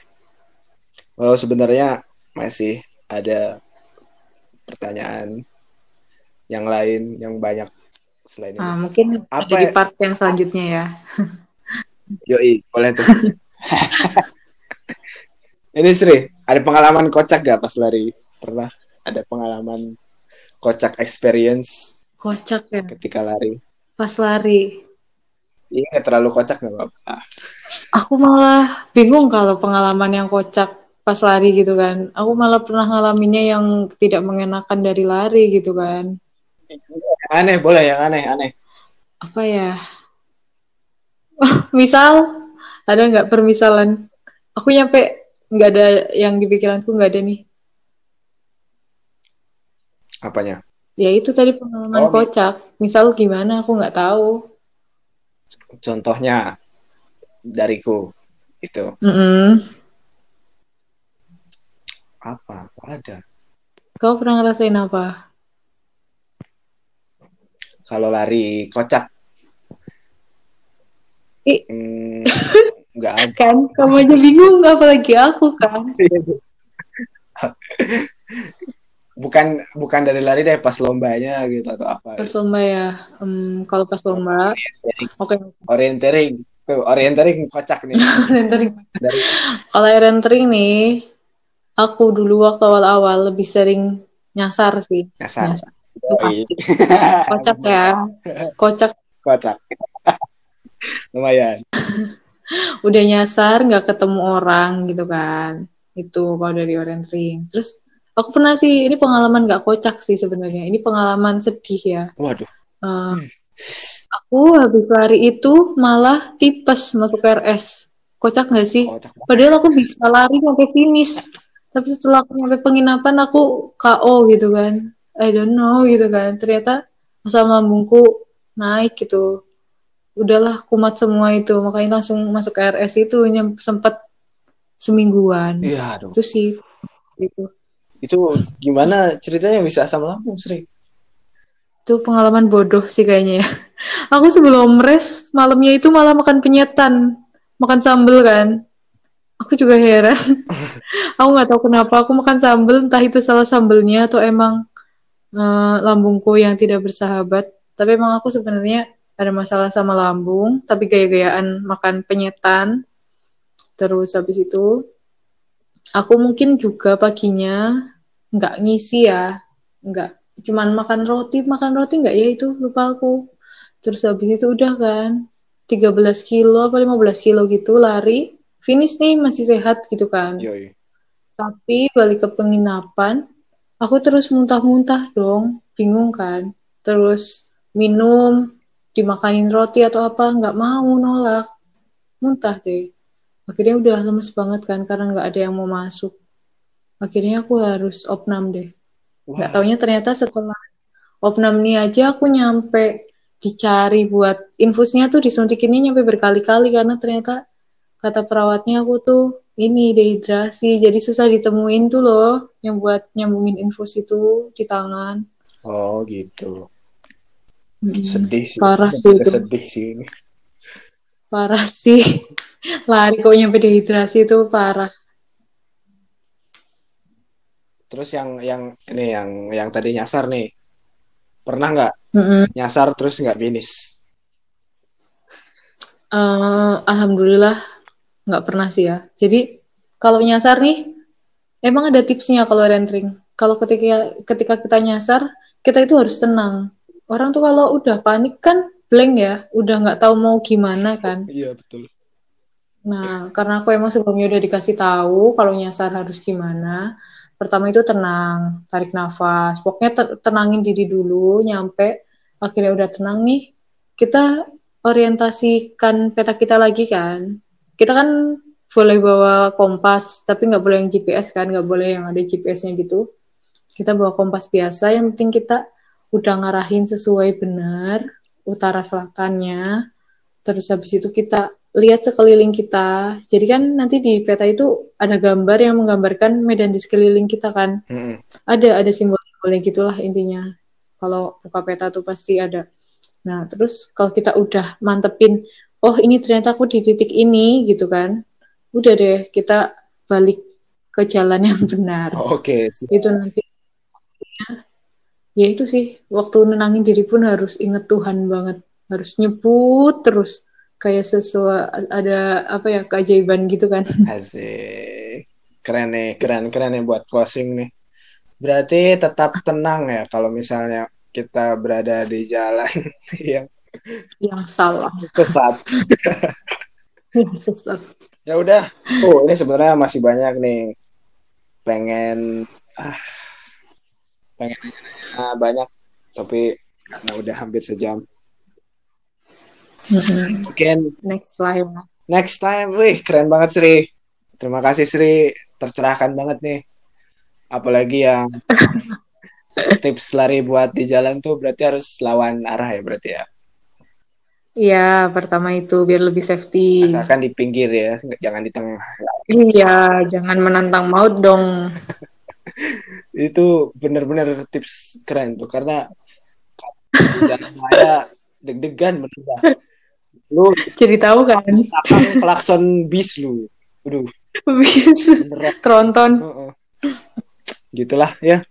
Walau sebenarnya masih ada pertanyaan yang lain yang banyak selain ini. Uh, mungkin apa ada di part ya? Yang selanjutnya ya. Yoi, boleh tuh. Ini Sri, ada pengalaman kocak gak pas lari? Pernah ada pengalaman kocak experience? Kocak ya? Ketika lari. Pas lari. Iya, gak terlalu kocak gak apa-apa. Aku malah bingung kalau pengalaman yang kocak pas lari gitu kan. Aku malah pernah ngalaminnya yang tidak mengenakan dari lari gitu kan. Aneh, boleh yang aneh-aneh. Apa ya? Misal ada nggak permisalan? Aku nyampe nggak ada yang di pikiranku, nggak ada nih. Apanya? Ya itu tadi pengalaman oh, kocak. Misal gimana? Aku nggak tahu. Contohnya dariku itu. Mm-hmm. Apa? Apa ada? Kau pernah ngerasain apa? Kalau lari kocak. I- hmm, enggak ada. Kan kamu aja bingung apalagi aku kan. bukan bukan dari lari deh, pas lombanya gitu atau apa. Pas lomba ya. Um, kalau pas lomba oke. Okay. Orienteering. Tuh, orienteering kocak nih. Orienteering. Dari... Kalau orienteering nih aku dulu waktu awal-awal lebih sering nyasar sih. Nyasar. nyasar. Kocak ya. Kocak. Kocak. Lumayan. Udah nyasar nggak ketemu orang gitu kan, itu kalau dari orienteering. Terus aku pernah sih, ini pengalaman nggak kocak sih sebenarnya, ini pengalaman sedih ya. Waduh. Uh, aku habis lari itu malah tipes masuk R S. Kocak nggak sih? Kocak. Padahal aku bisa lari sampai finish, Tapi setelah aku sampai penginapan aku K O gitu kan, I don't know gitu kan. Ternyata asam lambungku naik gitu. Udahlah kumat semua itu, makanya langsung masuk R S itu nyem- sempat semingguan. Iya, aduh. Itu sih gitu. Itu gimana ceritanya bisa asam lambung, Sri? Itu pengalaman bodoh sih kayaknya ya. Aku sebelum res, malamnya itu malah makan penyetan. Makan sambel kan. Aku juga heran. Aku gak tahu kenapa aku makan sambel. Entah itu salah sambelnya atau emang uh, lambungku yang tidak bersahabat. Tapi emang aku sebenarnya ada masalah sama lambung. Tapi gaya-gayaan makan penyetan. Terus habis itu, aku mungkin juga paginya gak ngisi ya. Gak. Cuman makan roti, makan roti enggak ya itu, lupa aku. Terus habis itu udah kan, tiga belas kilo apa lima belas kilo gitu lari, finish nih masih sehat gitu kan. Yoi. Tapi balik ke penginapan, aku terus muntah-muntah dong, bingung kan. Terus minum, dimakanin roti atau apa, enggak mau nolak, muntah deh. Akhirnya udah lemes banget kan, karena enggak ada yang mau masuk. Akhirnya aku harus opnam deh. Wow. Gak taunya ternyata setelah opnam ini aja aku nyampe dicari buat infusnya tuh, disuntikinnya nyampe berkali-kali karena ternyata kata perawatnya aku tuh ini dehidrasi, jadi susah ditemuin tuh loh yang buat nyambungin infus itu di tangan. Oh gitu. Hmm, sedih sih. Parah sih itu. Sedih sih ini. Parah sih. Lari kok nyampe dehidrasi itu parah. Terus yang yang ini yang yang tadi nyasar nih, pernah nggak mm-hmm. nyasar terus nggak finish? Uh, Alhamdulillah nggak pernah sih ya. Jadi kalau nyasar nih emang ada tipsnya kalau orienteering. Kalau ketika ketika kita nyasar kita itu harus tenang. Orang tuh kalau udah panik kan blank ya, udah nggak tahu mau gimana kan. Iya betul. Nah karena aku emang sebelumnya udah dikasih tahu kalau nyasar harus gimana. Pertama itu tenang, tarik nafas. Pokoknya ter- tenangin diri dulu, nyampe akhirnya udah tenang nih. Kita orientasikan peta kita lagi kan. Kita kan boleh bawa kompas, tapi nggak boleh yang G P S kan, nggak boleh yang ada G P S-nya gitu. Kita bawa kompas biasa, yang penting kita udah ngarahin sesuai benar, utara-selatannya. Terus habis itu kita lihat sekeliling kita. Jadi kan nanti di peta itu ada gambar yang menggambarkan medan di sekeliling kita kan. Mm-hmm. Ada ada simbol-simbolnya gitulah intinya. Kalau buka peta tuh pasti ada. Nah, terus kalau kita udah mantepin, oh ini ternyata aku di titik ini gitu kan. Udah deh, kita balik ke jalan yang benar. Oh, oke. Okay. Itu nanti. Ya itu sih, waktu nenangin diri pun harus inget Tuhan banget. Harus nyebut terus. Kayak sesuai ada apa ya keajaiban gitu kan. Asik. Keren nih, keren-keren nih buat closing nih. Berarti tetap tenang ya kalau misalnya kita berada di jalan yang yang salah. Sesat. Sesat. Ya udah. Oh, ini sebenarnya masih banyak nih. Pengen ah pengen ah, banyak tapi karena udah hampir sejam. Mungkin next time next time, wih keren banget Sri, terima kasih Sri, tercerahkan banget nih, apalagi yang tips lari buat di jalan tuh berarti harus lawan arah ya berarti ya. Iya pertama itu biar lebih safety, asalkan di pinggir ya, jangan di tengah. Iya jangan menantang maut dong. Itu benar-benar tips keren tuh karena jalan raya deg-degan benar. Lu jadi tahu kan klakson bis lu. Aduh. Bis. Tronton. Uh-uh. Gitulah ya.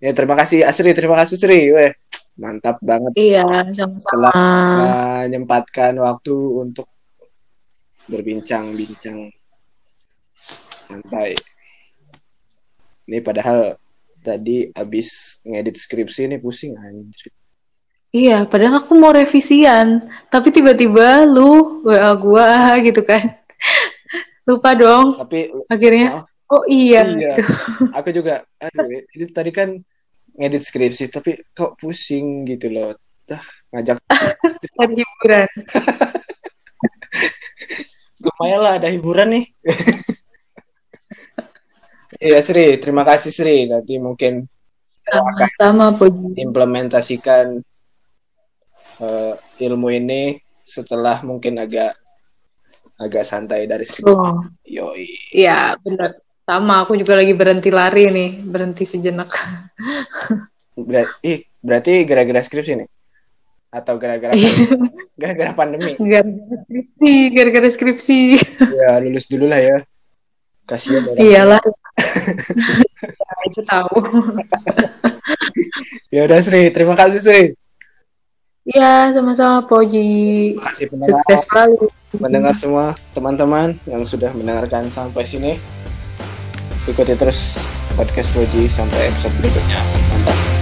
Ya terima kasih Asri, terima kasih Sri. Weh, mantap banget. Iya, sama-sama. Menyempatkan waktu untuk berbincang-bincang santai. Ini padahal tadi abis ngedit skripsi ini pusing anjir. Iya, padahal aku mau revisian, tapi tiba-tiba lu W A gua gitu kan, lupa dong. Tapi akhirnya, oh, oh iya. iya. Gitu. Aku juga, aduh, ini tadi kan ngedit skripsi, tapi kok pusing gitu loh, dah ngajak. Ada hiburan. Lumayan lah, ada hiburan nih. Iya Sri, terima kasih Sri. Nanti mungkin sama-sama implementasikan uh, ilmu ini setelah mungkin agak agak santai dari segi. Oh. Yoi. Iya, benar. Sama, aku juga lagi berhenti lari nih, berhenti sejenak. Berarti, berarti gara-gara skripsi nih? Atau gara-gara gara-gara pandemi? Gara-gara skripsi, gara-gara skripsi. Ya, lulus dulu lah ya. Kasihan orang. Iyalah. Ya, itu tahu. Ya udah Sri, terima kasih Sri. Iya, sama-sama Poji. Sukses selalu. Mendengar semua teman-teman yang sudah mendengarkan sampai sini. Ikuti terus podcast Poji sampai episode berikutnya. Mantap.